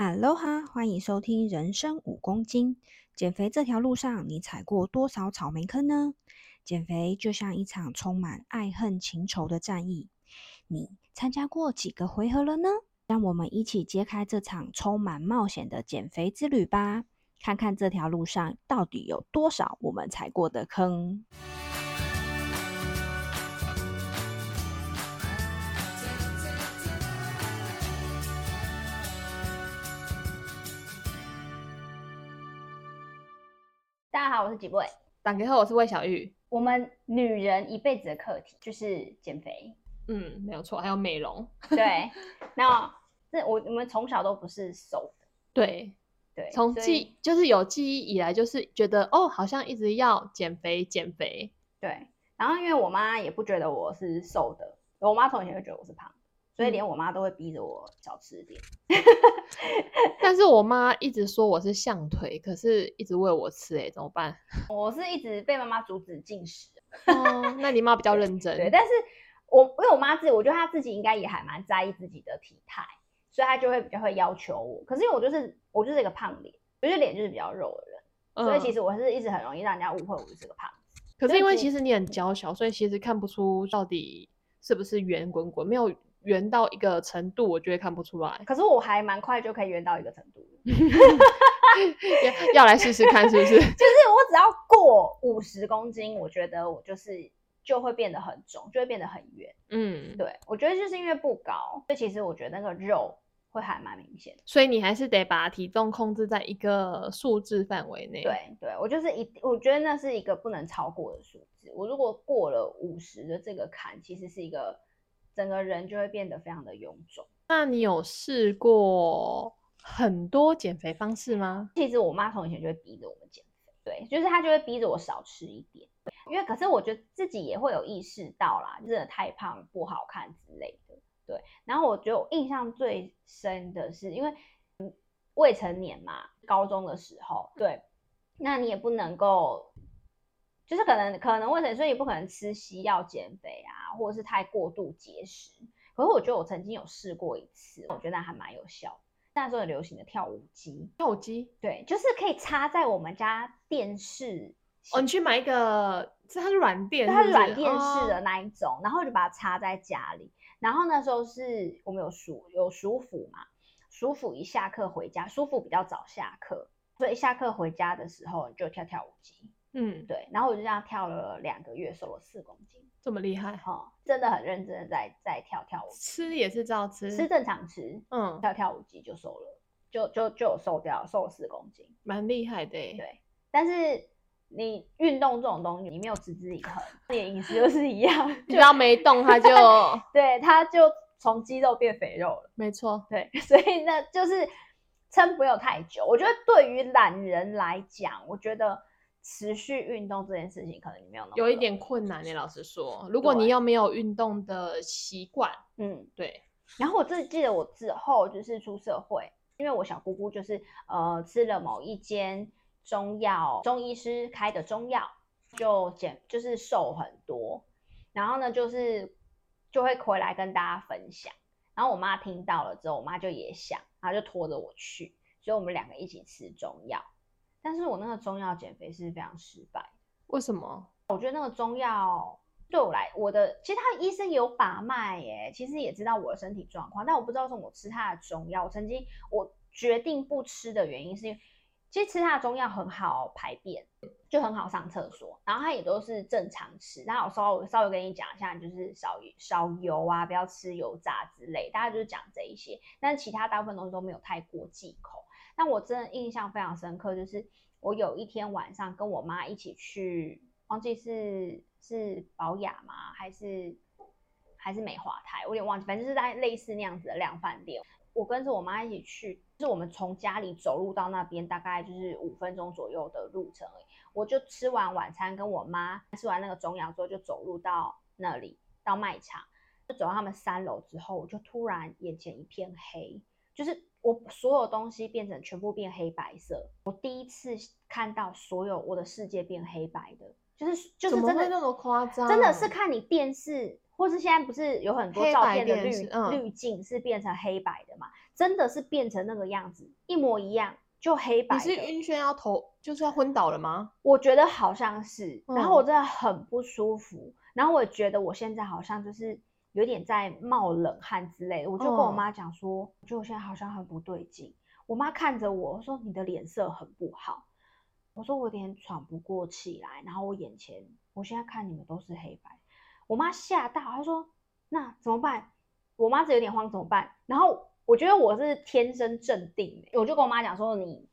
Aloha， 欢迎收听人生5公斤。减肥这条路上，你踩过多少草莓坑呢？减肥就像一场充满爱恨情仇的战役，你参加过几个回合了呢？让我们一起揭开这场充满冒险的减肥之旅吧，看看这条路上到底有多少我们踩过的坑。大家好，我是几位。大家好，我是魏小玉。我们女人一辈子的课题就是减肥，没有错，还有美容。对，那我们从小都不是瘦的，对，从就是有记忆以来，就是觉得好像一直要减肥。对，然后因为我妈也不觉得我是瘦的，我妈从前就觉得我是胖的，所以连我妈都会逼着我少吃一点。但是我妈一直说我是象腿，可是一直喂我吃，怎么办？我是一直被妈妈阻止进食。那你妈比较认真。对，但是因为我妈自己，我觉得她自己应该也还蛮在意自己的体态，所以她就会比较会要求我。可是因为我就是一个胖脸，我觉得脸就是比较肉的人，所以其实我是一直很容易让人家误会我是个胖子。可是因为其实你很娇小，所以其实看不出到底是不是圆滚滚，没有圆到一个程度，我觉得看不出来。可是我还蛮快就可以圆到一个程度。要来试试看，是不是？就是我只要过50公斤，我觉得我就会变得很肿，就会变得很圆。对，我觉得就是因为不高，所以其实我觉得那个肉会还蛮明显的。所以你还是得把体重控制在一个数字范围内。对，我觉得那是一个不能超过的数字。我如果过了50的这个坎，其实是一个。整个人就会变得非常的臃肿。那你有试过很多减肥方式吗？其实我妈从以前就会逼着我们减肥，对，就是她就会逼着我少吃一点。因为可是我觉得自己也会有意识到啦，真的太胖不好看之类的。对，然后我觉得我印象最深的是，因为未成年嘛，高中的时候，对，那你也不能够。就是可能未成年，所以也不可能吃西药减肥啊，或者是太过度节食。可是我觉得我曾经有试过一次，我觉得那还蛮有效。那时候很流行的跳舞机，对，就是可以插在我们家电视。你去买一个，是它是软电视，它是软电视的那一种，然后就把它插在家里。然后那时候是我们有暑辅嘛，暑辅一下课回家，暑辅比较早下课，所以一下课回家的时候你就跳舞机。对，然后我就这样跳了2个月，瘦了4公斤，这么厉害。真的很认真的在跳舞，吃也是照吃，正常吃，跳舞机就瘦了，就有瘦了4公斤，蛮厉害的。对，但是你运动这种东西，你没有持之以恒，你的饮食就是一样，只要没动它就对，它就从肌肉变肥肉了，没错。对，所以那就是撑不了太久。我觉得对于懒人来讲，我觉得持续运动这件事情可能没有那么有一点困难。老实说，如果你又没有运动的习惯，对。然后我记得我之后就是出社会，因为我小姑姑就是吃了某一间中医师开的中药，就是瘦很多，然后呢就会回来跟大家分享。然后我妈听到了之后，我妈就也想，然后就拖着我去，所以我们2个一起吃中药。但是我那个中药减肥是非常失败。为什么？我觉得那个中药对其实他医生有把脉耶，其实也知道我的身体状况，但我不知道为什么我吃他的中药。我决定不吃的原因是因为，其实吃他的中药很好排便，就很好上厕所，然后他也都是正常吃。那我稍微跟你讲一下，就是少油啊，不要吃油炸之类，大概就是讲这一些。但其他大部分东西都没有太过忌口。但我真的印象非常深刻，就是我有一天晚上跟我妈一起去，忘记是保雅吗？还是美华台？我有点忘记，反正就是在类似那样子的量饭店。我跟着我妈一起去，就是我们从家里走路到那边，大概就是5分钟左右的路程而已。我就吃完晚餐，跟我妈吃完那个中药之后，就走路到那里，到卖场，就走到他们3楼之后，我就突然眼前一片黑，就是。我所有东西全部变黑白色，我第一次看到所有我的世界变黑白的，就是真的怎么会那么夸张？真的是看你电视，或是现在不是有很多照片的滤镜是变成黑白的嘛？真的是变成那个样子，一模一样，就黑白的。你是晕眩要头就是要昏倒了吗？我觉得好像是，然后我真的很不舒服，然后我也觉得我现在好像就是有点在冒冷汗之类的，我就跟我妈讲说，我觉得我现在好像很不对劲。我妈看着我说：“你的脸色很不好。”我说：“我有点喘不过气来。”然后我眼前，我现在看你们都是黑白。我妈吓到，她说：“那怎么办？”我妈只有点慌，怎么办？然后我觉得我是天生镇定的，我就跟我妈讲说：“你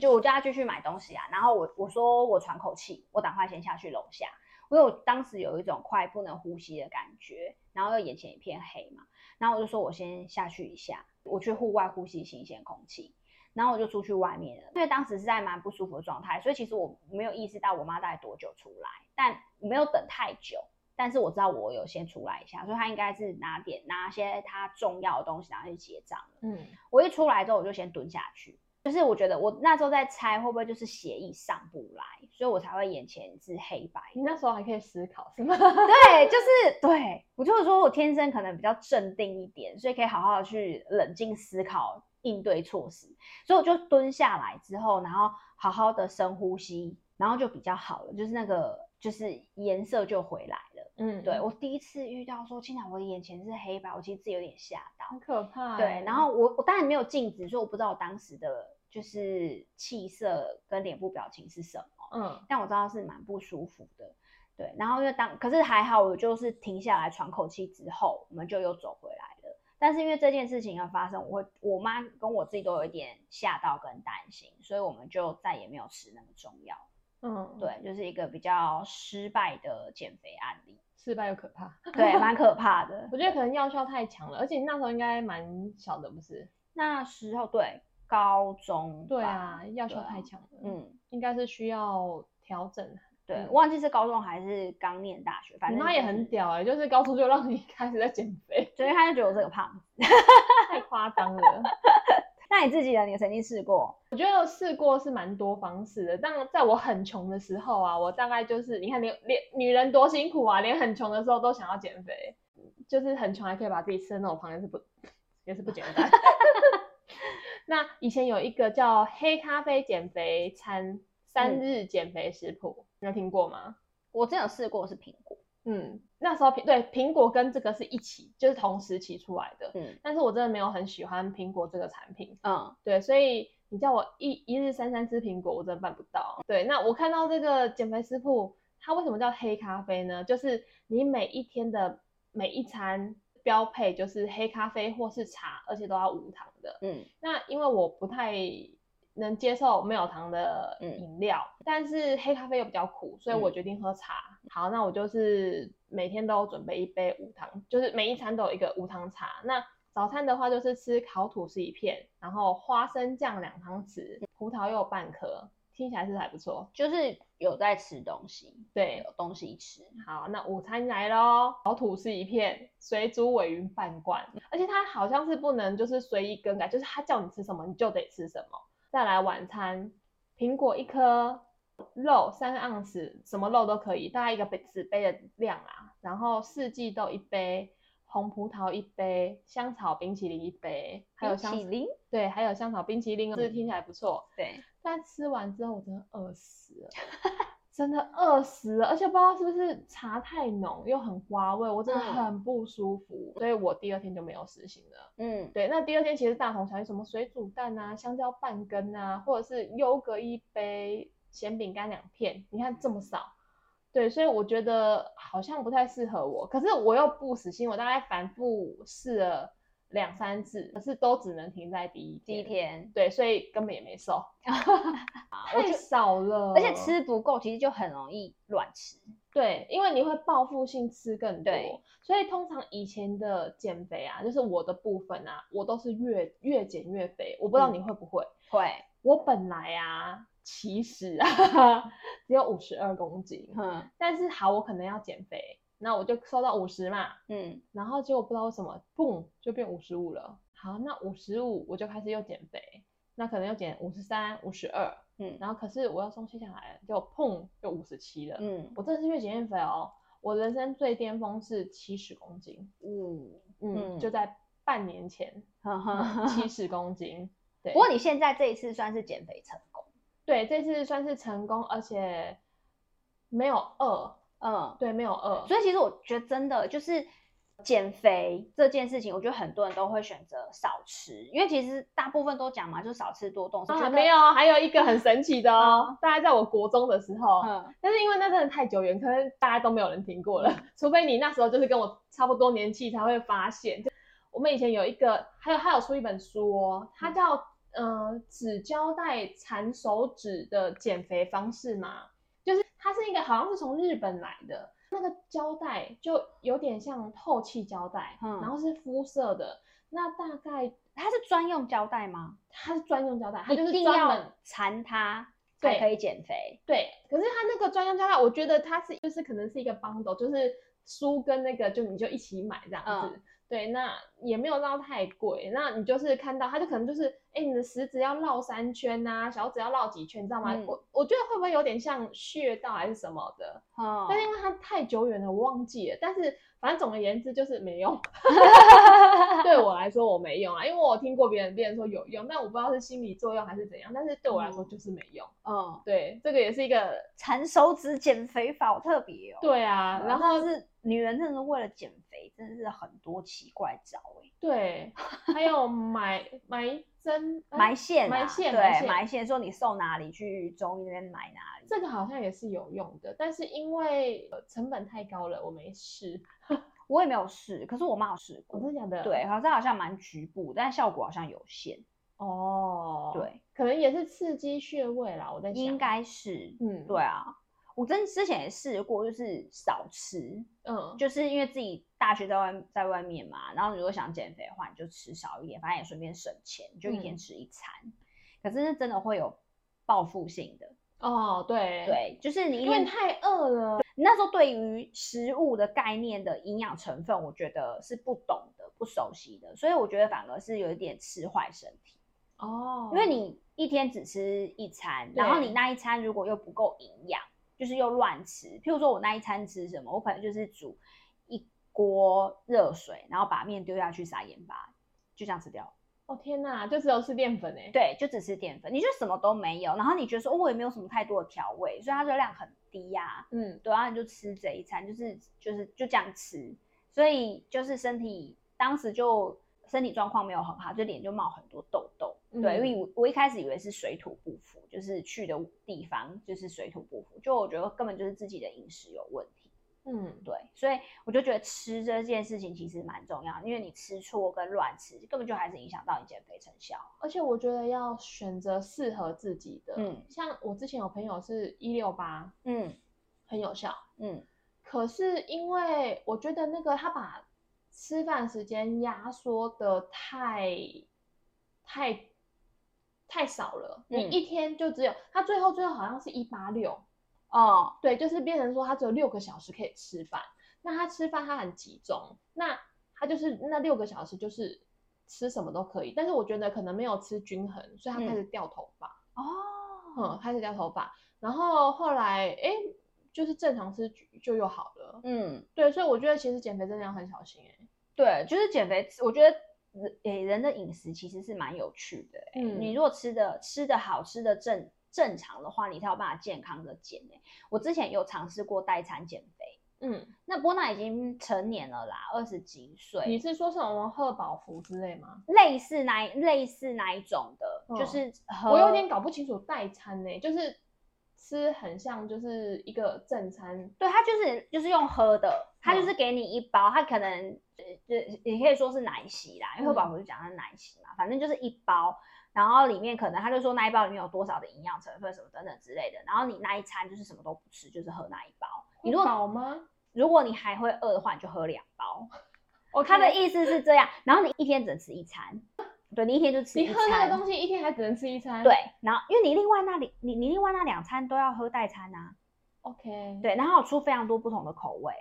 就我叫她继续买东西啊。”然后我说：“我喘口气，我赶快先下去楼下。”因为我当时有一种快不能呼吸的感觉，然后又眼前一片黑嘛，然后我就说我先下去一下，我去户外呼吸新鲜空气，然后我就出去外面了。因为当时是在蛮不舒服的状态，所以其实我没有意识到我妈大概多久出来，但没有等太久，但是我知道我有先出来一下，所以她应该是拿些她重要的东西拿去结账了。我一出来之后我就先蹲下去，就是我觉得我那时候在猜会不会就是血液上不来，所以我才会眼前是黑白。你那时候还可以思考是吗？对，就是对，我就是说我天生可能比较镇定一点，所以可以好好去冷静思考应对措施，所以我就蹲下来之后，然后好好的深呼吸，然后就比较好了，就是那个就是颜色就回来了。对，我第一次遇到说竟然我的眼前是黑白，我其实自己有点吓到，很可怕。对，然后我当然没有镜子，所以我不知道我当时的就是气色跟脸部表情是什么，但我知道是蛮不舒服的，对。然后因为可是还好，我就是停下来喘口气之后，我们就又走回来了。但是因为这件事情的发生，我妈跟我自己都有一点吓到跟担心，所以我们就再也没有吃那个中药。对，就是一个比较失败的减肥案例，失败又可怕，对，蛮可怕的。我觉得可能药效太强了，而且那时候应该蛮小的，不是？那时候对。高中对啊，药效太强了，应该是需要调整。对，忘记是高中还是刚念大学，反正、就是、你妈也很屌哎、欸，就是高中就让你开始在减肥，所以她就觉得我是个胖子，太夸张了。那你自己呢？你曾经试过？我觉得试过是蛮多方式的，但在我很穷的时候啊，我大概就是你看连女人多辛苦啊，连很穷的时候都想要减肥，就是很穷还可以把自己吃的那种胖，也是不简单。那以前有一个叫黑咖啡减肥餐3日减肥食谱，你有听过吗？我真有试过，是苹果。那时候对苹果跟这个是一起，就是同时期出来的。但是我真的没有很喜欢苹果这个产品。对，所以你叫我一日3吃苹果，我真的办不到。对，那我看到这个减肥食谱，它为什么叫黑咖啡呢？就是你每一天的每一餐。标配就是黑咖啡或是茶，而且都要无糖的。那因为我不太能接受没有糖的饮料，但是黑咖啡又比较苦，所以我决定喝茶。好，那我就是每天都准备一杯无糖，就是每一餐都有一个无糖茶。那早餐的话就是吃烤吐司一片，然后花生酱2汤匙，葡萄柚半颗。听起来是还不错，就是有在吃东西，对，有东西吃。好，那午餐来咯，烤吐司一片，水煮鮪鱼半罐，而且它好像是不能就是随意更改，就是它叫你吃什么你就得吃什么。再来晚餐，苹果1颗，肉3盎司，什么肉都可以，大概1个纸杯的量啦。然后4季豆1杯，红葡萄1杯，香草冰淇淋1杯，还有香草冰淇淋，这听起来不错。对，但吃完之后我真的饿死了，真的饿死了，而且不知道是不是茶太浓又很花味，我真的很不舒服，所以我第二天就没有实行了。对，那第二天其实大同小异，什么水煮蛋啊，香蕉半根啊，或者是优格1杯，咸饼干2片，你看这么少。对，所以我觉得好像不太适合我，可是我又不死心，我大概反复试了2-3次，可是都只能停在第一天。对，所以根本也没瘦，太少了，而且吃不够，其实就很容易乱吃。对，因为你会报复性吃更多，所以通常以前的减肥啊，就是我的部分啊，我都是越减越肥。我不知道你会不会？会。我本来啊。其实啊，只有52公斤，但是好，我可能要减肥，那我就瘦到50嘛，然后结果不知道为什么，嘣就变55了。好，那55我就开始又减肥，那可能又减53、52，然后可是我又松懈下来了，就砰又57了，我真的是越减越肥哦。我人生最巅峰是70公斤，就在半年前70公斤。对，不过你现在这一次算是减肥成功。对，这次算是成功，而且没有饿。嗯，对，没有饿。所以其实我觉得真的就是减肥这件事情，我觉得很多人都会选择少吃，因为其实大部分都讲嘛，就是少吃多动。啊，没有，还有一个很神奇的哦，大概在我国中的时候，但是因为那真的太久远，可能大家都没有人听过了，除非你那时候就是跟我差不多年纪才会发现。我们以前有一个，还有出一本书哦，它叫纸胶带缠手指的减肥方式嘛，就是它是一个好像是从日本来的。那个胶带就有点像透气胶带，然后是肤色的。那大概它是专用胶带吗？它是专用胶带，它就是专门缠它才可以减肥。对，可是它那个专用胶带，我觉得它是就是可能是一个 bundle， 就是书跟那个就你就一起买这样子。对，那也没有到太贵。那你就是看到它就可能就是，哎，你的食指要绕3圈啊，小指要绕几圈，你知道吗？我觉得会不会有点像穴道还是什么的？哦，但是因为它太久远了，我忘记了。但是反正总而言之就是没用。对我来说我没用啊，因为我听过别人说有用，但我不知道是心理作用还是怎样。但是对我来说就是没用。嗯，对，这个也是一个缠手指减肥法，好特别哦。对啊，然后是。女人真的为了减肥，真的是很多奇怪招哎。对，还有埋线，说你送哪里去中医那边买哪里，这个好像也是有用的，但是因为成本太高了，我没试。我也没有试，可是我妈有试过。真的假的？对，好像蛮局部，但效果好像有限。哦，对，可能也是刺激穴位啦，我在想应该是，对啊。我之前也试过，就是少吃，就是因为自己大学在外面嘛，然后如果想减肥的话，你就吃少一点，反正也顺便省钱，就一天吃一餐。可是真的会有报复性的哦，对对，就是你因为太饿了，你那时候对于食物的概念的营养成分，我觉得是不懂的、不熟悉的，所以我觉得反而是有一点吃坏身体哦，因为你一天只吃一餐，然后你那一餐如果又不够营养。就是又乱吃，譬如说我那一餐吃什么，我可能就是煮一锅热水，然后把面丢下去撒盐巴，就这样吃掉。哦天哪，就只有吃淀粉哎。对，就只吃淀粉，你就什么都没有，然后你觉得说，我也没有什么太多的调味，所以它热量很低呀。对啊，你就吃这一餐，就是就这样吃，所以就是当时身体状况没有很好，就脸就冒很多痘痘。对，因为我一开始以为是水土不服，就是去的地方就是水土不服，就我觉得根本就是自己的饮食有问题。对，所以我就觉得吃这件事情其实蛮重要，因为你吃错跟乱吃，根本就还是影响到你减肥成效。而且我觉得要选择适合自己的，像我之前有朋友是168，很有效，可是因为我觉得那个他把吃饭时间压缩的太少了，你一天就只有他最后好像是186哦，对，就是变成说他只有6个小时可以吃饭。那他吃饭他很集中，那他就是那6个小时就是吃什么都可以，但是我觉得可能没有吃均衡，所以他开始掉头发开始掉头发，然后后来就是正常吃就又好了。对，所以我觉得其实减肥真的要很小心对，就是减肥，我觉得。人的饮食其实是蛮有趣的你如果吃的好，吃的正常的话，你才有办法健康的减我之前有尝试过代餐减肥，那波娜已经成年了啦，20几岁。你是说什么喝饱福之类吗？类似哪一种的，就是我有点搞不清楚代餐就是吃很像就是一个正餐，对，它就是用喝的，它就是给你一包，它可能也可以说是奶昔啦，因为宝宝就讲它奶昔嘛，反正就是一包，然后里面可能他就说那一包里面有多少的营养成分什么等等之类的，然后你那一餐就是什么都不吃，就是喝那一包。你如果饱吗？如果你还会饿的话，你就喝2包。他的意思是这样，然后你一天只能吃一餐。对，你一天就吃一餐，你喝那个东西一天还只能吃一餐。对，然后因为你另外那2餐都要喝代餐啊。OK。对，然后我出非常多不同的口味。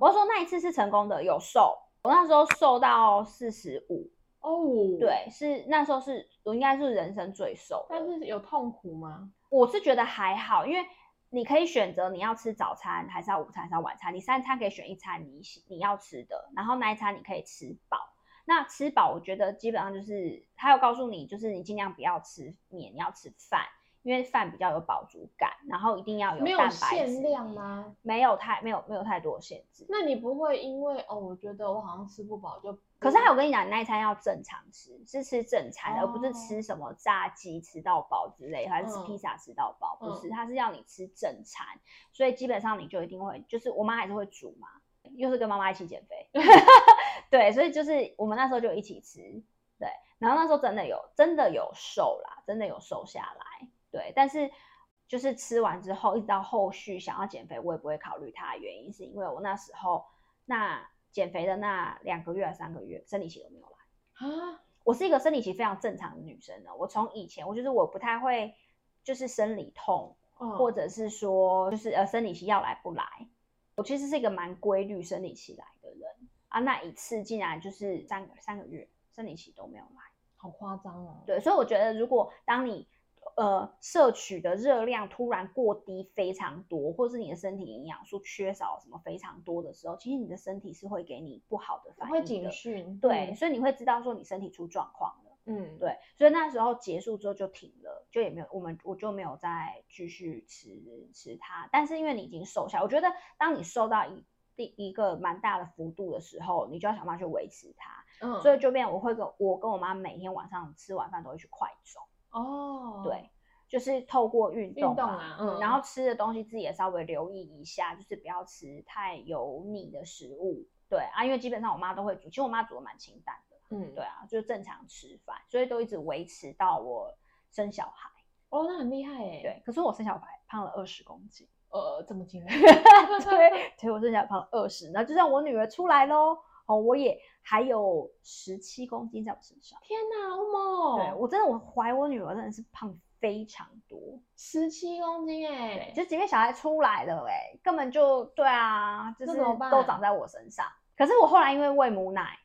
我就说那一次是成功的，有瘦，我那时候瘦到45。哦。对，是那时候是我应该是人生最瘦。但是有痛苦吗？我是觉得还好，因为你可以选择你要吃早餐还是要午餐还是要晚餐，你3餐可以选一餐你要吃的，然后那一餐你可以吃饱。那吃饱，我觉得基本上就是他有告诉你，就是你尽量不要吃面，你要吃饭，因为饭比较有饱足感，然后一定要有蛋白质。没有限量吗？没有太多限制。那你不会因为哦，我觉得我好像吃不饱就不？可是我跟你讲，你那一餐要正常吃，是吃正餐，而不是吃什么炸鸡吃到饱之类，还是吃披萨吃到饱，不是，它是要你吃正餐，所以基本上你就一定会，就是我妈还是会煮嘛，又是跟妈妈一起减肥。对，所以就是我们那时候就一起吃，对，然后那时候真的有瘦啦，真的有瘦下来，对，但是就是吃完之后，一直到后续想要减肥，我也不会考虑它的原因，是因为我那时候那减肥的那2个月3个月，生理期都没有来啊。我是一个生理期非常正常的女生的，我从以前我不太会就是生理痛，或者是说就是生理期要来不来，我其实是一个蛮规律生理期来的人。啊，那一次竟然就是三个月生理期都没有来，好夸张哦！对，所以我觉得如果当你摄取的热量突然过低非常多，或是你的身体营养素缺少什么非常多的时候，其实你的身体是会给你不好的反应的，会警讯。对，所以你会知道说你身体出状况了。嗯，对，所以那时候结束之后就停了，就也没有我就没有再继续吃它。但是因为你已经瘦下来，我觉得当你瘦到一个蛮大的幅度的时候，你就要想办法去维持它，所以就变我跟我妈每天晚上吃晚饭都会去快走，对，就是透过运动啊，然后吃的东西自己也稍微留意一下，就是不要吃太油腻的食物，对啊，因为基本上我妈都会煮，其实我妈煮的蛮清淡的，对啊，就正常吃饭，所以都一直维持到我生小孩。哦，那很厉害耶。对，可是我生小孩胖了20公斤。这么惊人。对，所以我剩下胖20，那就算我女儿出来咯，我也还有17公斤在我身上。天哪，好猛！对，我怀我女儿真的是胖非常多，17公斤哎，就即便小孩出来了哎，根本就对啊，就是都长在我身上。可是我后来因为喂母奶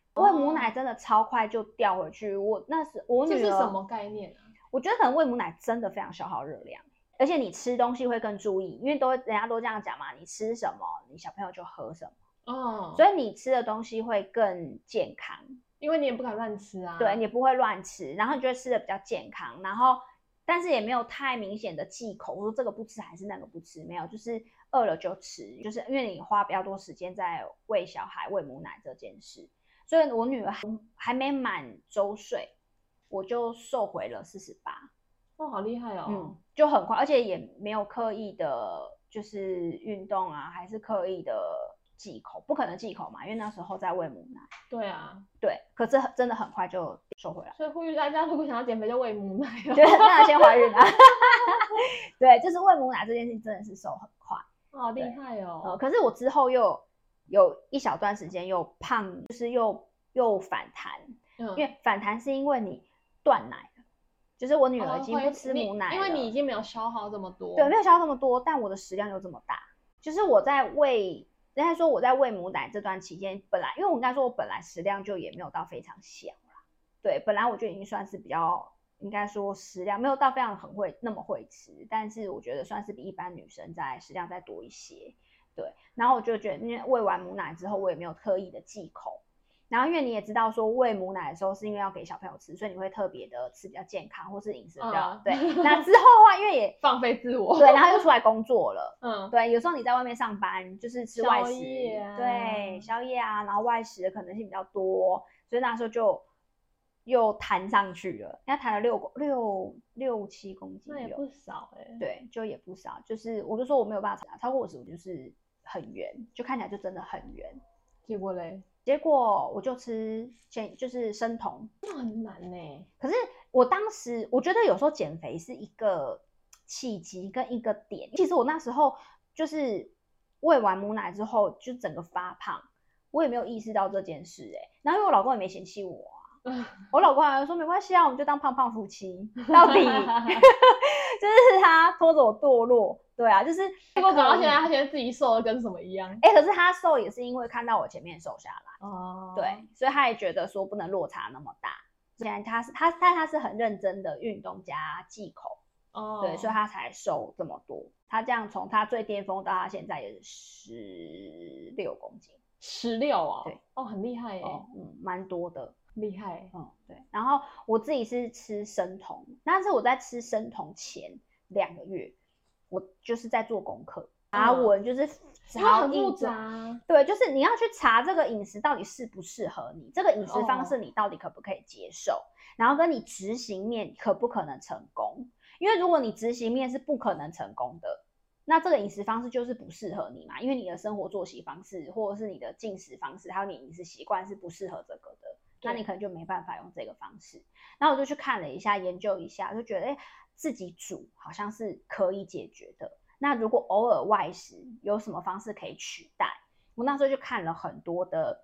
真的超快就掉回去。我女儿这是什么概念啊？我觉得可能喂母奶真的非常消耗热量。而且你吃东西会更注意，因为人家都这样讲嘛，你吃什么，你小朋友就喝什么，所以你吃的东西会更健康，因为你也不敢乱吃啊。对，你也不会乱吃，然后你就会吃的比较健康，然后但是也没有太明显的忌口，说这个不吃还是那个不吃，没有，就是饿了就吃，就是因为你花比较多时间在喂小孩喂母奶这件事，所以我女儿还没满周岁，我就瘦回了48。哇，好厉害哦！就很快，而且也没有刻意的，就是运动啊，还是刻意的忌口，不可能忌口嘛，因为那时候在喂母奶。对啊，对，可是真的很快就瘦回来。所以呼吁大家，如果想要减肥，就喂母奶哦。对，那先怀孕啊。对，就是喂母奶这件事真的是瘦很快，好厉害哦。可是我之后又有一小段时间又胖，就是又反弹，因为反弹是因为你断奶。就是我女儿已经不吃母奶了，因为你已经没有消耗这么多。对，没有消耗这么多，但我的食量又这么大。就是我在喂母奶这段期间，本来因为我刚才说我本来食量就也没有到非常小啦，对，本来我就已经算是比较应该说食量没有到非常那么会吃，但是我觉得算是比一般女生在食量再多一些，对。然后我就觉得，因为喂完母奶之后，我也没有特意的忌口。然后因为你也知道说喂母奶的时候是因为要给小朋友吃，所以你会特别的吃比较健康，或是饮食比较对。那之后的话，因为也放飞自我，对，然后又出来工作了，对。有时候你在外面上班，就是吃外食，对，宵夜啊，然后外食的可能性比较多，所以那时候就又弹上去了，那弹了6、7公斤，那也不少欸。对，就也不少，就是我就说我没有办法超过50，就是很圆，就看起来就真的很圆。结果嘞？结果我就吃就是生酮，那很难欸。可是我当时我觉得有时候减肥是一个契机跟一个点。其实我那时候就是喂完母奶之后就整个发胖，我也没有意识到这件事欸。然后因为我老公也没嫌弃我啊，我老公好像说没关系啊，我们就当胖胖夫妻到底。就是他拖着我堕落。对啊，就是结果搞到现在，他觉得自己瘦的跟什么一样。可是他瘦也是因为看到我前面瘦下来，对，所以他也觉得说不能落差那么大。现在他是很认真的运动加忌口，对，所以他才瘦这么多。他这样从他最巅峰到他现在也是16公斤，16啊，对，很厉害耶，蛮多的。厉害哦、嗯，对。然后我自己是吃生酮，但是我在吃生酮前2个月，我就是在做功课。查文就是超复杂，对，就是你要去查这个饮食到底适不适合你，这个饮食方式你到底可不可以接受，然后跟你执行面可不可能成功。因为如果你执行面是不可能成功的，那这个饮食方式就是不适合你嘛，因为你的生活作息方式或者是你的进食方式还有你饮食习惯是不适合这个的，那你可能就没办法用这个方式。然后我就去看了一下，研究一下，就觉得自己煮好像是可以解决的，那如果偶尔外食有什么方式可以取代。我那时候就看了很多的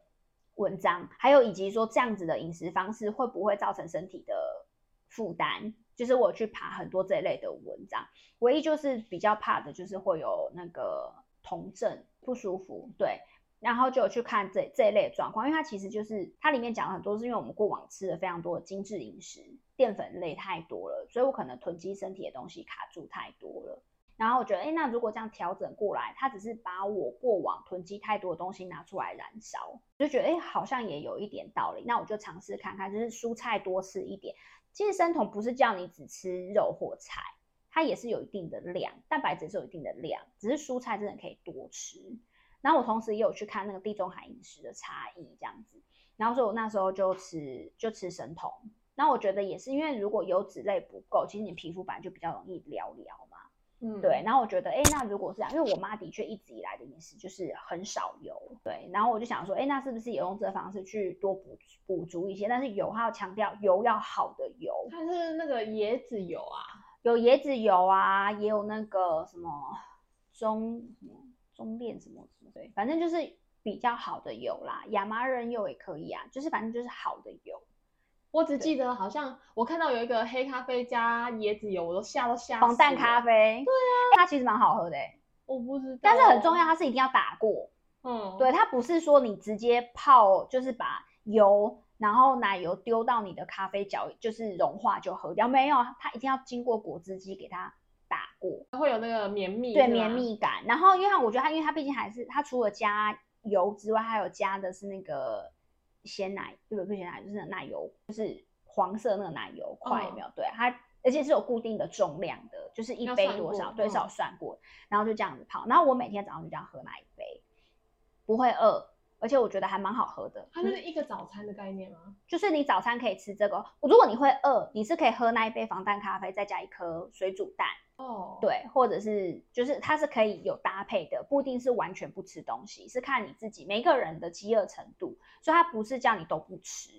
文章，还有以及说这样子的饮食方式会不会造成身体的负担，就是我去爬很多这一类的文章。唯一就是比较怕的就是会有那个酮症不舒服，对，然后就有去看这一类的状况。因为它其实就是它里面讲了很多是因为我们过往吃了非常多的精致饮食，淀粉类太多了，所以我可能囤积身体的东西卡住太多了。然后我觉得那如果这样调整过来，它只是把我过往囤积太多的东西拿出来燃烧，就觉得好像也有一点道理。那我就尝试看看，就是蔬菜多吃一点。其实生酮不是叫你只吃肉或菜，它也是有一定的量，蛋白质是有一定的量，只是蔬菜真的可以多吃。然后我同时也有去看那个地中海饮食的差异这样子，然后所以我那时候就吃生酮。那我觉得也是因为如果油脂类不够，其实你皮肤本来就比较容易燎燎嘛。嗯，对，然后我觉得，那如果是这样，因为我妈的确一直以来的饮食就是很少油，对，然后我就想说，那是不是也用这个方式去多补足一些？但是油，它要强调油要好的油，它是那个椰子油啊，有椰子油啊，也有那个什么中链什么，对，反正就是比较好的油啦，亚麻仁油也可以啊，就是反正就是好的油。我只记得好像我看到有一个黑咖啡加椰子油，我都吓死了。防弹咖啡，对啊，它其实蛮好喝的我不知道，但是很重要，它是一定要打过。嗯，对，它不是说你直接泡，就是把油然后奶油丢到你的咖啡角，就是融化就喝掉，没有，它一定要经过果汁机给它打过，会有那个绵密，对，绵密感。然后因为我觉得它，因为它毕竟还是它除了加油之外，还有加的是那个。鲜奶，对不对？鲜奶就是奶油，就是黄色那个奶油块，有没有？对，它而且是有固定的重量的，就是一杯多少，对，是有算过。然后就这样子泡，然后我每天早上就这样喝那一杯，不会饿，而且我觉得还蛮好喝的。它就是一个早餐的概念吗？就是你早餐可以吃这个，如果你会饿，你是可以喝那一杯防弹咖啡，再加一颗水煮蛋。哦，对，或者是就是它是可以有搭配的，不一定是完全不吃东西，是看你自己每个人的饥饿程度，所以它不是叫你都不吃，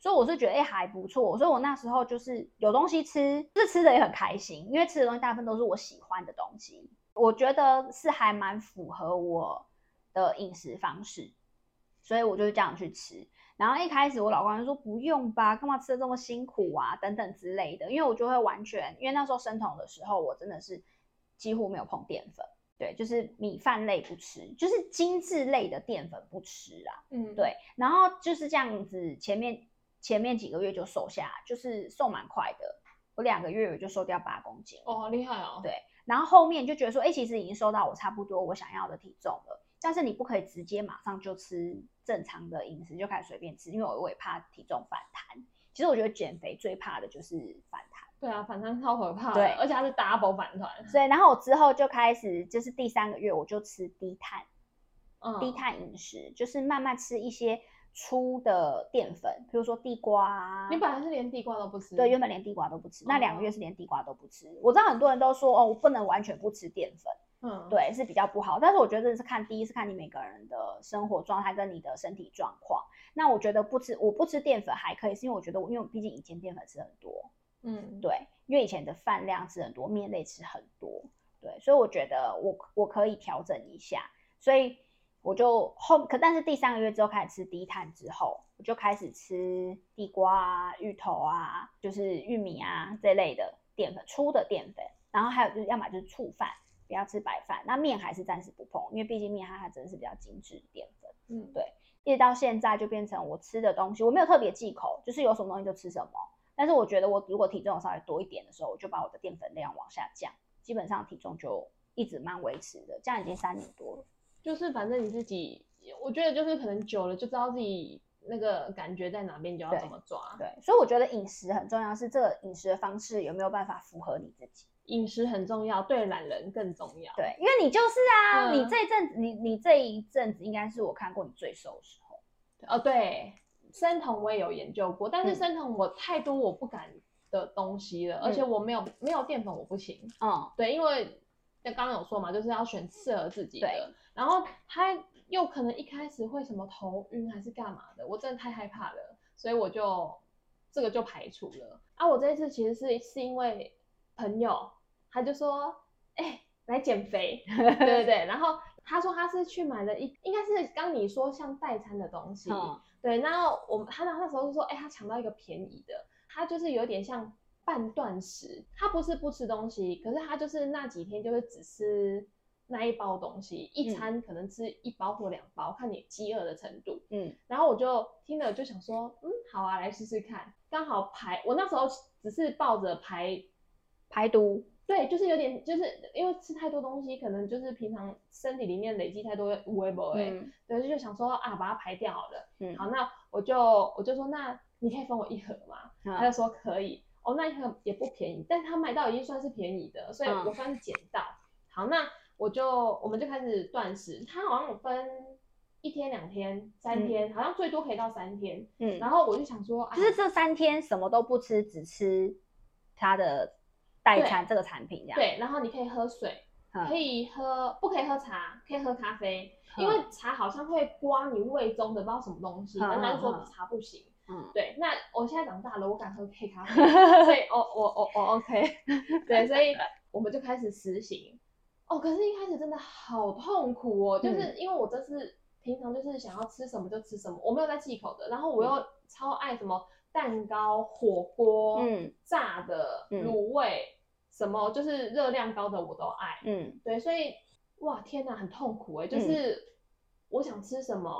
所以我是觉得还不错，所以我那时候就是有东西吃，就是吃的也很开心，因为吃的东西大部分都是我喜欢的东西，我觉得是还蛮符合我的饮食方式，所以我就这样去吃。然后一开始我老公就说不用吧，干嘛吃的这么辛苦啊，等等之类的。因为我就会完全，因为那时候生酮的时候，我真的是几乎没有碰淀粉，对，就是米饭类不吃，就是精致类的淀粉不吃啊，嗯，对。然后就是这样子，前面几个月就瘦下，就是瘦蛮快的，我2个月我就瘦掉8公斤，哦，好厉害哦。对，然后后面就觉得说，其实已经瘦到我差不多我想要的体重了。但是你不可以直接马上就吃正常的饮食就开始随便吃，因为我也怕体重反弹。其实我觉得减肥最怕的就是反弹。对啊，反弹超可怕的。对，而且它是 double 反弹。所以然后我之后就开始，就是第3个月我就吃低碳，低碳饮食，就是慢慢吃一些粗的淀粉，比如说地瓜啊。你本来是连地瓜都不吃？对，原本连地瓜都不吃，那2个月是连地瓜都不吃。我知道很多人都说我不能完全不吃淀粉。嗯，对，是比较不好，但是我觉得是看，第一是看你每个人的生活状态跟你的身体状况。那我觉得我不吃淀粉还可以，是因为我觉得因为我毕竟以前淀粉吃很多，嗯，对，因为以前的饭量吃很多，面类吃很多，对，所以我觉得我可以调整一下，所以我就但是第3个月之后开始吃低碳之后，我就开始吃地瓜啊、芋头啊、就是玉米啊这类的淀粉，粗的淀粉，然后还有就是要么就是醋饭。不要吃白饭，那面还是暂时不碰，因为毕竟面它真的是比较精致淀粉。嗯，对，一直到现在就变成我吃的东西，我没有特别忌口，就是有什么东西就吃什么。但是我觉得我如果体重稍微多一点的时候，我就把我的淀粉量往下降，基本上体重就一直蛮维持的，这样已经3年多了。就是反正你自己，我觉得就是可能久了就知道自己那个感觉在哪边，你就要怎么抓。对，所以我觉得饮食很重要，是这个饮食的方式有没有办法符合你自己。饮食很重要，对懒人更重要。对，因为你就是啊，嗯、你这一阵子应该是我看过你最瘦的时候。哦，对，生酮我也有研究过，但是生酮我太多我不敢的东西了，而且我没有淀粉我不行。嗯，对，因为刚刚有说嘛，就是要选适合自己的。然后他又可能一开始会什么头晕还是干嘛的，我真的太害怕了，所以我就这个就排除了。啊，我这一次其实是因为朋友，他就说，欸，来减肥，对对对。然后他说他是去买了应该是刚你说像代餐的东西，嗯、对。然后他那时候就说，欸，他抢到一个便宜的，他就是有点像半断食，他不是不吃东西，可是他就是那几天就是只吃那一包东西，一餐可能吃一包或2包，看你饥饿的程度。嗯，然后我就听了就想说，好啊，来试试看。刚好我那时候只是抱着排毒，对，就是有点就是因为吃太多东西，可能就是平常身体里面累积太多有的没的，对，就想说啊，把它排掉好了。嗯，好，那我就说，那你可以分我一盒吗？他就说可以。哦，那一盒也不便宜，但是他买到已经算是便宜的，所以我算是捡到。好，那我们就开始断食，它好像有分1天、2天、3天，好像最多可以到3天。嗯，然后我就想说，就是这3天什么都不吃，只吃它的代餐这个产品这样。对，然后你可以喝水，可以喝，不可以喝茶，可以喝咖啡，因为茶好像会刮你胃中的不知道什么东西，然后就说茶不行。嗯，对，那我现在长大了，我敢喝黑咖啡，所以我 OK， 对，所以我们就开始实行。哦，可是一开始真的好痛苦哦，就是因为我这次平常就是想要吃什么就吃什么，我没有在忌口的，然后我又超爱什么蛋糕、火锅、炸的、卤味，什么就是热量高的我都爱。嗯，对，所以哇天哪，很痛苦耶，就是我想吃什么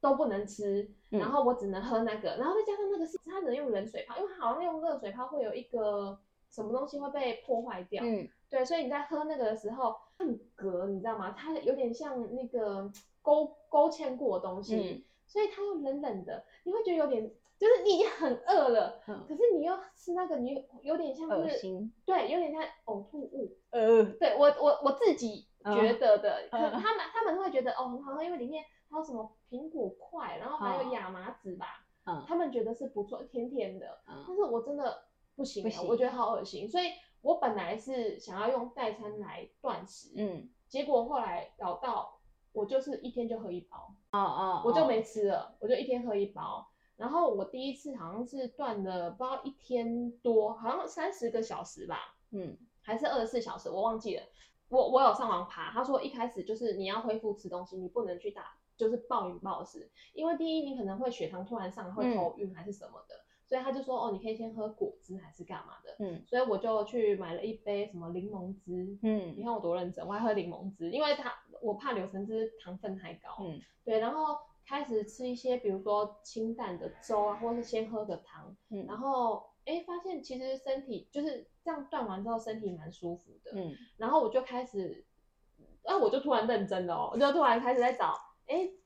都不能吃，然后我只能喝那个，然后再加上那个是它只能用冷水泡，因为好像用热水泡会有一个什么东西会被破坏掉，对，所以你在喝那个的时候，很隔，你知道吗？它有点像那个勾芡过的东西，所以它又冷冷的，你会觉得有点，就是你已经很饿了，可是你又吃那个，你有点像是，对，有点像呕吐物，对我自己觉得的，可他们会觉得哦很好喝，因为里面。还有什么苹果块，然后还有亚麻籽吧，他们觉得是不错，甜甜的，但是我真的不行，我觉得好恶心，所以我本来是想要用代餐来断食，结果后来搞到我就是1天就喝1包，我就没吃了，我就1天喝1包，然后我第一次好像是断了不知道1天多，好像30个小时吧，还是24小时，我忘记了，我有上网爬，他说一开始就是你要恢复吃东西，你不能去打。就是暴饮暴食，因为第一你可能会血糖突然上，会头晕还是什么的，所以他就说哦，你可以先喝果汁还是干嘛的，所以我就去买了一杯什么柠檬汁，你看我多认真，我还喝柠檬汁，因为我怕柳橙汁糖分太高，对，然后开始吃一些比如说清淡的粥啊，或是先喝个汤，然后发现其实身体就是这样断完之后身体蛮舒服的，然后我就开始，我就突然认真了，我就突然开始在找。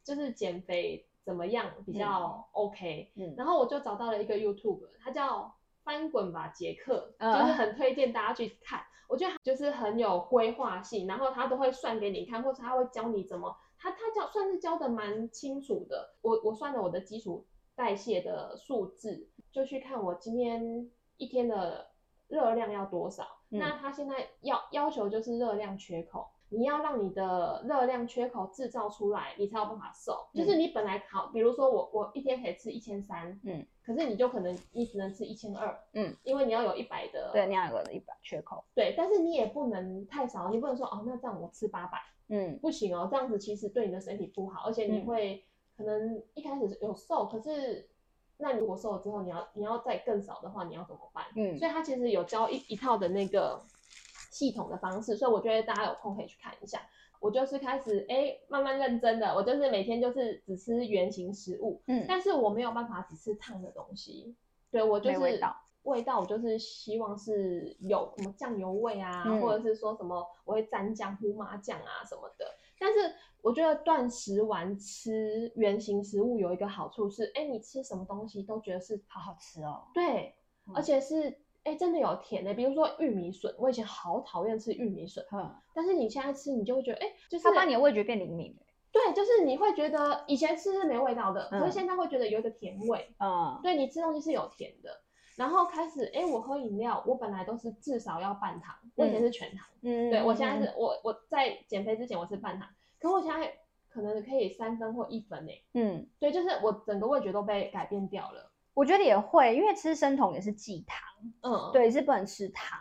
就是减肥怎么样比较 OK，然后我就找到了一个 YouTube， 它叫翻滚吧杰克，就是很推荐大家去看，我觉得就是很有规划性，然后他都会算给你看，或者他会教你怎么，他算是教的蛮清楚的，我算了我的基础代谢的数字，就去看我今天1天的热量要多少，那他现在要求就是热量缺口。你要让你的热量缺口制造出来，你才有办法瘦。就是你本来好，比如说我1天可以吃1300，可是你就可能你只能吃1200，因为你要有100的，对，你要有100缺口，对。但是你也不能太少，你不能说哦，那这样我吃800，不行哦，这样子其实对你的身体不好，而且你会可能一开始有瘦，可是那你如果瘦了之后，你要再更少的话，你要怎么办？所以它其实有教一套的那个。系统的方式，所以我觉得大家有空可以去看一下。我就是开始慢慢认真的，我就是每天就是只吃原型食物，但是我没有办法只吃烫的东西。对，我就是味道，我就是希望是有什么酱油味啊，或者是说什么我会沾酱、胡麻酱啊什么的。但是我觉得断食完吃原型食物有一个好处是，哎，你吃什么东西都觉得是好好吃哦。对，而且是哎真的有甜的，比如说玉米笋，我以前好讨厌吃玉米笋，但是你现在吃你就会觉得，哎，就是它把你的味觉变灵敏。对，就是你会觉得以前吃是没味道的，可是现在会觉得有一个甜味。嗯，对，你吃东西是有甜的。然后开始，哎，我喝饮料，我本来都是至少要半糖，我以前是全糖，对，我现在是我在减肥之前我是半糖，可我现在可能可以3分或1分哎，对，就是我整个味觉都被改变掉了。我觉得也会，因为吃生酮也是忌糖，对，是不能吃糖，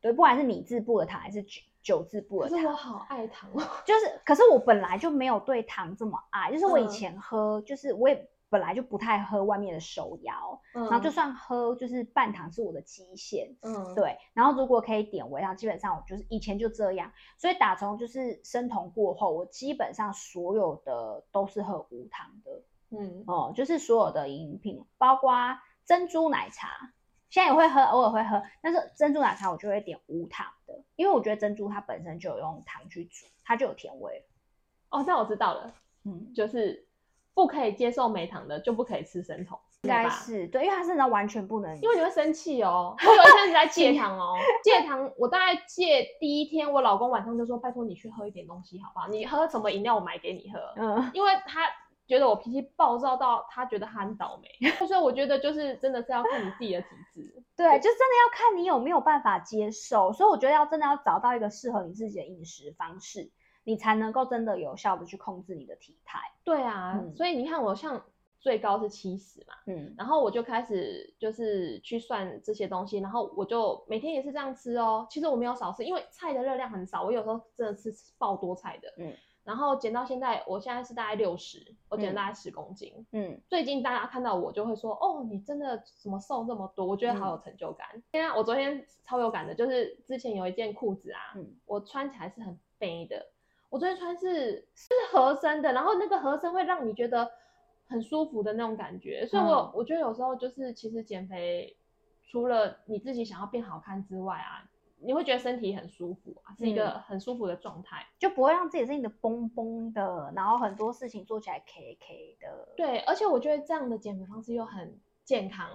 对，不管是米字部的糖还是酒字部的糖。可是我好爱糖哦，就是，可是我本来就没有对糖这么爱，就是我以前喝，就是我也。本来就不太喝外面的手摇，然后就算喝就是半糖是我的极限，对。然后如果可以点微糖，基本上我就是以前就这样，所以打从就是生酮过后，我基本上所有的都是喝无糖的，就是所有的饮品，包括珍珠奶茶，现在也会喝，偶尔会喝，但是珍珠奶茶我就会点无糖的，因为我觉得珍珠它本身就有用糖去煮，它就有甜味了。哦，那我知道了，就是。不可以接受没糖的就不可以吃生酮，应该是对，因为它真的完全不能，因为你会生气哦。我有一阵子在戒糖哦，戒糖我大概戒第一天，我老公晚上就说：“拜托你去喝一点东西好不好？你喝什么饮料我买给你喝。”因为他觉得我脾气暴躁到他觉得他很倒霉，所以我觉得就是真的是要看你自己的体质，对，就真的要看你有没有办法接受。所以我觉得要真的要找到一个适合你自己的饮食方式。你才能够真的有效的去控制你的体态。对啊，所以你看我像最高是70嘛，然后我就开始就是去算这些东西，然后我就每天也是这样吃哦。其实我没有少吃，因为菜的热量很少，我有时候真的吃爆多菜的。然后减到现在，我现在是大概60，我减了大概10公斤。最近大家看到我就会说，哦，你真的怎么瘦这么多？我觉得好有成就感。现在我昨天超有感的，就是之前有一件裤子啊，我穿起来是很肥的。我昨天穿是合身的，然后那个合身会让你觉得很舒服的那种感觉，所以我觉得有时候就是其实减肥除了你自己想要变好看之外啊，你会觉得身体很舒服啊，是一个很舒服的状态，就不会让自己是你的蹦蹦的，然后很多事情做起来 KK 的。对，而且我觉得这样的减肥方式又很健康，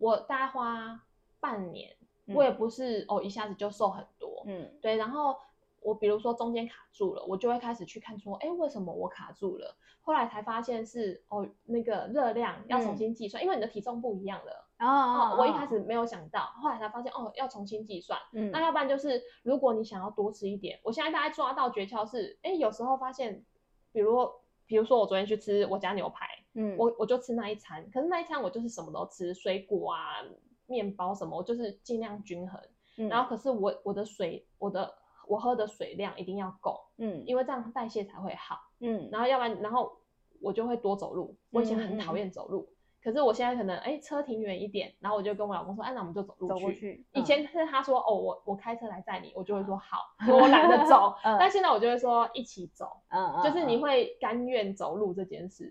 我大概花半年，我也不是一下子就瘦很多，对，然后。我比如说中间卡住了，我就会开始去看说，哎，为什么我卡住了？后来才发现是那个热量要重新计算，因为你的体重不一样了。我一开始没有想到，后来才发现要重新计算。那要不然就是如果你想要多吃一点，我现在大概抓到诀窍是，哎，有时候发现，比如说我昨天去吃我家牛排，我就吃那一餐，可是那一餐我就是什么都吃，水果啊、面包什么，我就是尽量均衡。然后可是我喝的水量一定要够，因为这样代谢才会好，然后要不然，然后我就会多走路。我以前很讨厌走路，可是我现在可能车停远一点，然后我就跟我老公说，那我们就走路去。以前是他说我开车来载你，我就会说好，我懒得走。但现在我就会说一起走，就是你会甘愿走路这件事，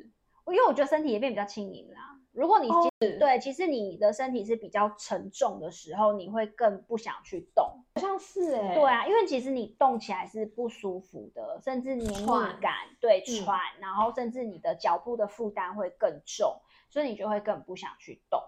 因为我觉得身体也变比较轻盈啦。如果你对，其实你的身体是比较沉重的时候，你会更不想去动。好像是对啊，因为其实你动起来是不舒服的，甚至黏腻感，对，喘，然后甚至你的脚部的负担会更重，所以你就会更不想去动。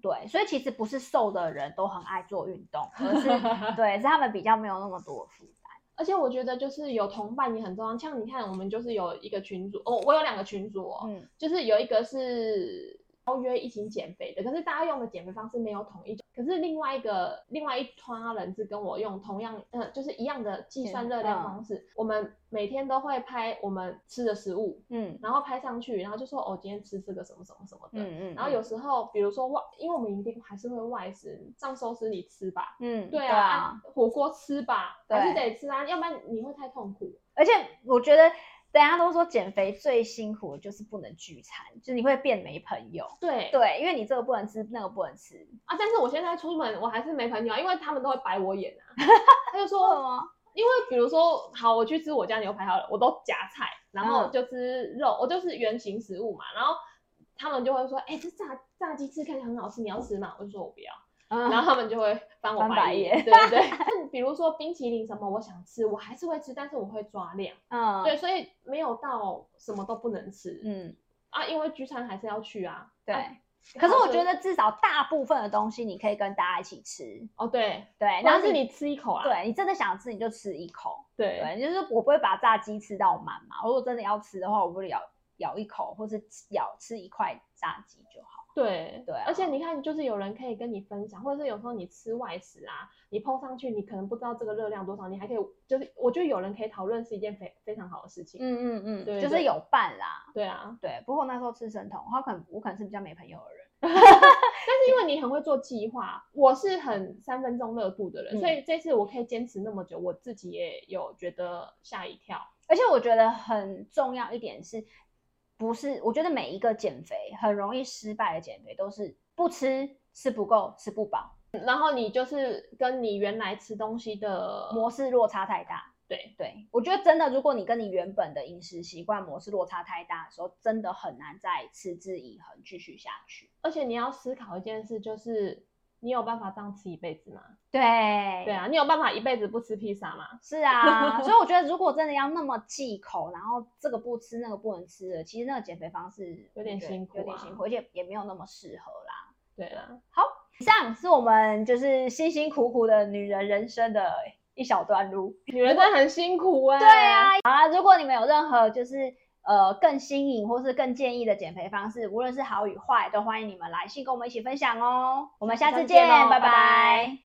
对，所以其实不是瘦的人都很爱做运动，而是对，是他们比较没有那么多负担。而且我觉得就是有同伴也很重要，像你看我们就是有一个群组，我有2个群组就是有一个是邀约一起减肥的，可是大家用的减肥方式没有统一，可是另外一团人是跟我用同样就是一样的计算热量方式，我们每天都会拍我们吃的食物，然后拍上去，然后就说今天吃这个什么什么什么的，然后有时候比如说因为我们一定还是会外食，上寿司你吃吧，对啊，火锅吃吧，还是得吃啊，要不然你会太痛苦。而且我觉得大家都说减肥最辛苦的就是不能聚餐，就是你会变没朋友。对，因为你这个不能吃，那个不能吃啊。但是我现在出门我还是没朋友，因为他们都会白我眼啊。他就说什么？因为比如说，好，我去吃我家牛排好了，我都夹菜，然后就吃肉，我就是原型食物嘛。然后他们就会说，这炸鸡翅看起来很好吃，你要吃吗？我就说我不要，然后他们就会翻我白眼。对对对。比如说冰淇淋什么我想吃我还是会吃，但是我会抓量，嗯，对，所以没有到什么都不能吃，嗯啊，因为聚餐还是要去啊，对啊，可是我觉得至少大部分的东西你可以跟大家一起吃哦，对对，但是你吃一口啊，对，你真的想吃你就吃一口， 对， 对，就是我不会把炸鸡吃到满嘛，如果真的要吃的话我不会咬一口或是吃一块炸鸡就好，对对、啊，而且你看就是有人可以跟你分享，或者是有时候你吃外食啊你 po 上去你可能不知道这个热量多少，你还可以就是我觉得有人可以讨论是一件非常好的事情，嗯嗯嗯，对，就是有伴啦，对啊对，不过我那时候吃生酮我可能是比较没朋友的人但是因为你很会做计划，我是很三分钟热度的人、嗯、所以这次我可以坚持那么久我自己也有觉得吓一跳，而且我觉得很重要一点是不是，我觉得每一个减肥很容易失败的减肥都是不吃，吃不够，吃不饱，然后你就是跟你原来吃东西的模式落差太大，对对，我觉得真的如果你跟你原本的饮食习惯模式落差太大的时候真的很难再持之以恒继续下去，而且你要思考一件事，就是你有办法这样吃一辈子吗？对对啊，你有办法一辈子不吃披萨吗？是啊所以我觉得如果真的要那么忌口，然后这个不吃那个不能吃的，其实那个减肥方式有点辛苦、啊、有点辛苦，而且也没有那么适合啦，对啊，好，以上是我们就是辛辛苦苦的女人人生的一小段路，女人真的很辛苦欸，对啊，好啦，如果你们有任何就是更新颖或是更建议的减肥方式，无论是好与坏，都欢迎你们来信跟我们一起分享哦。我们下次见，拜拜。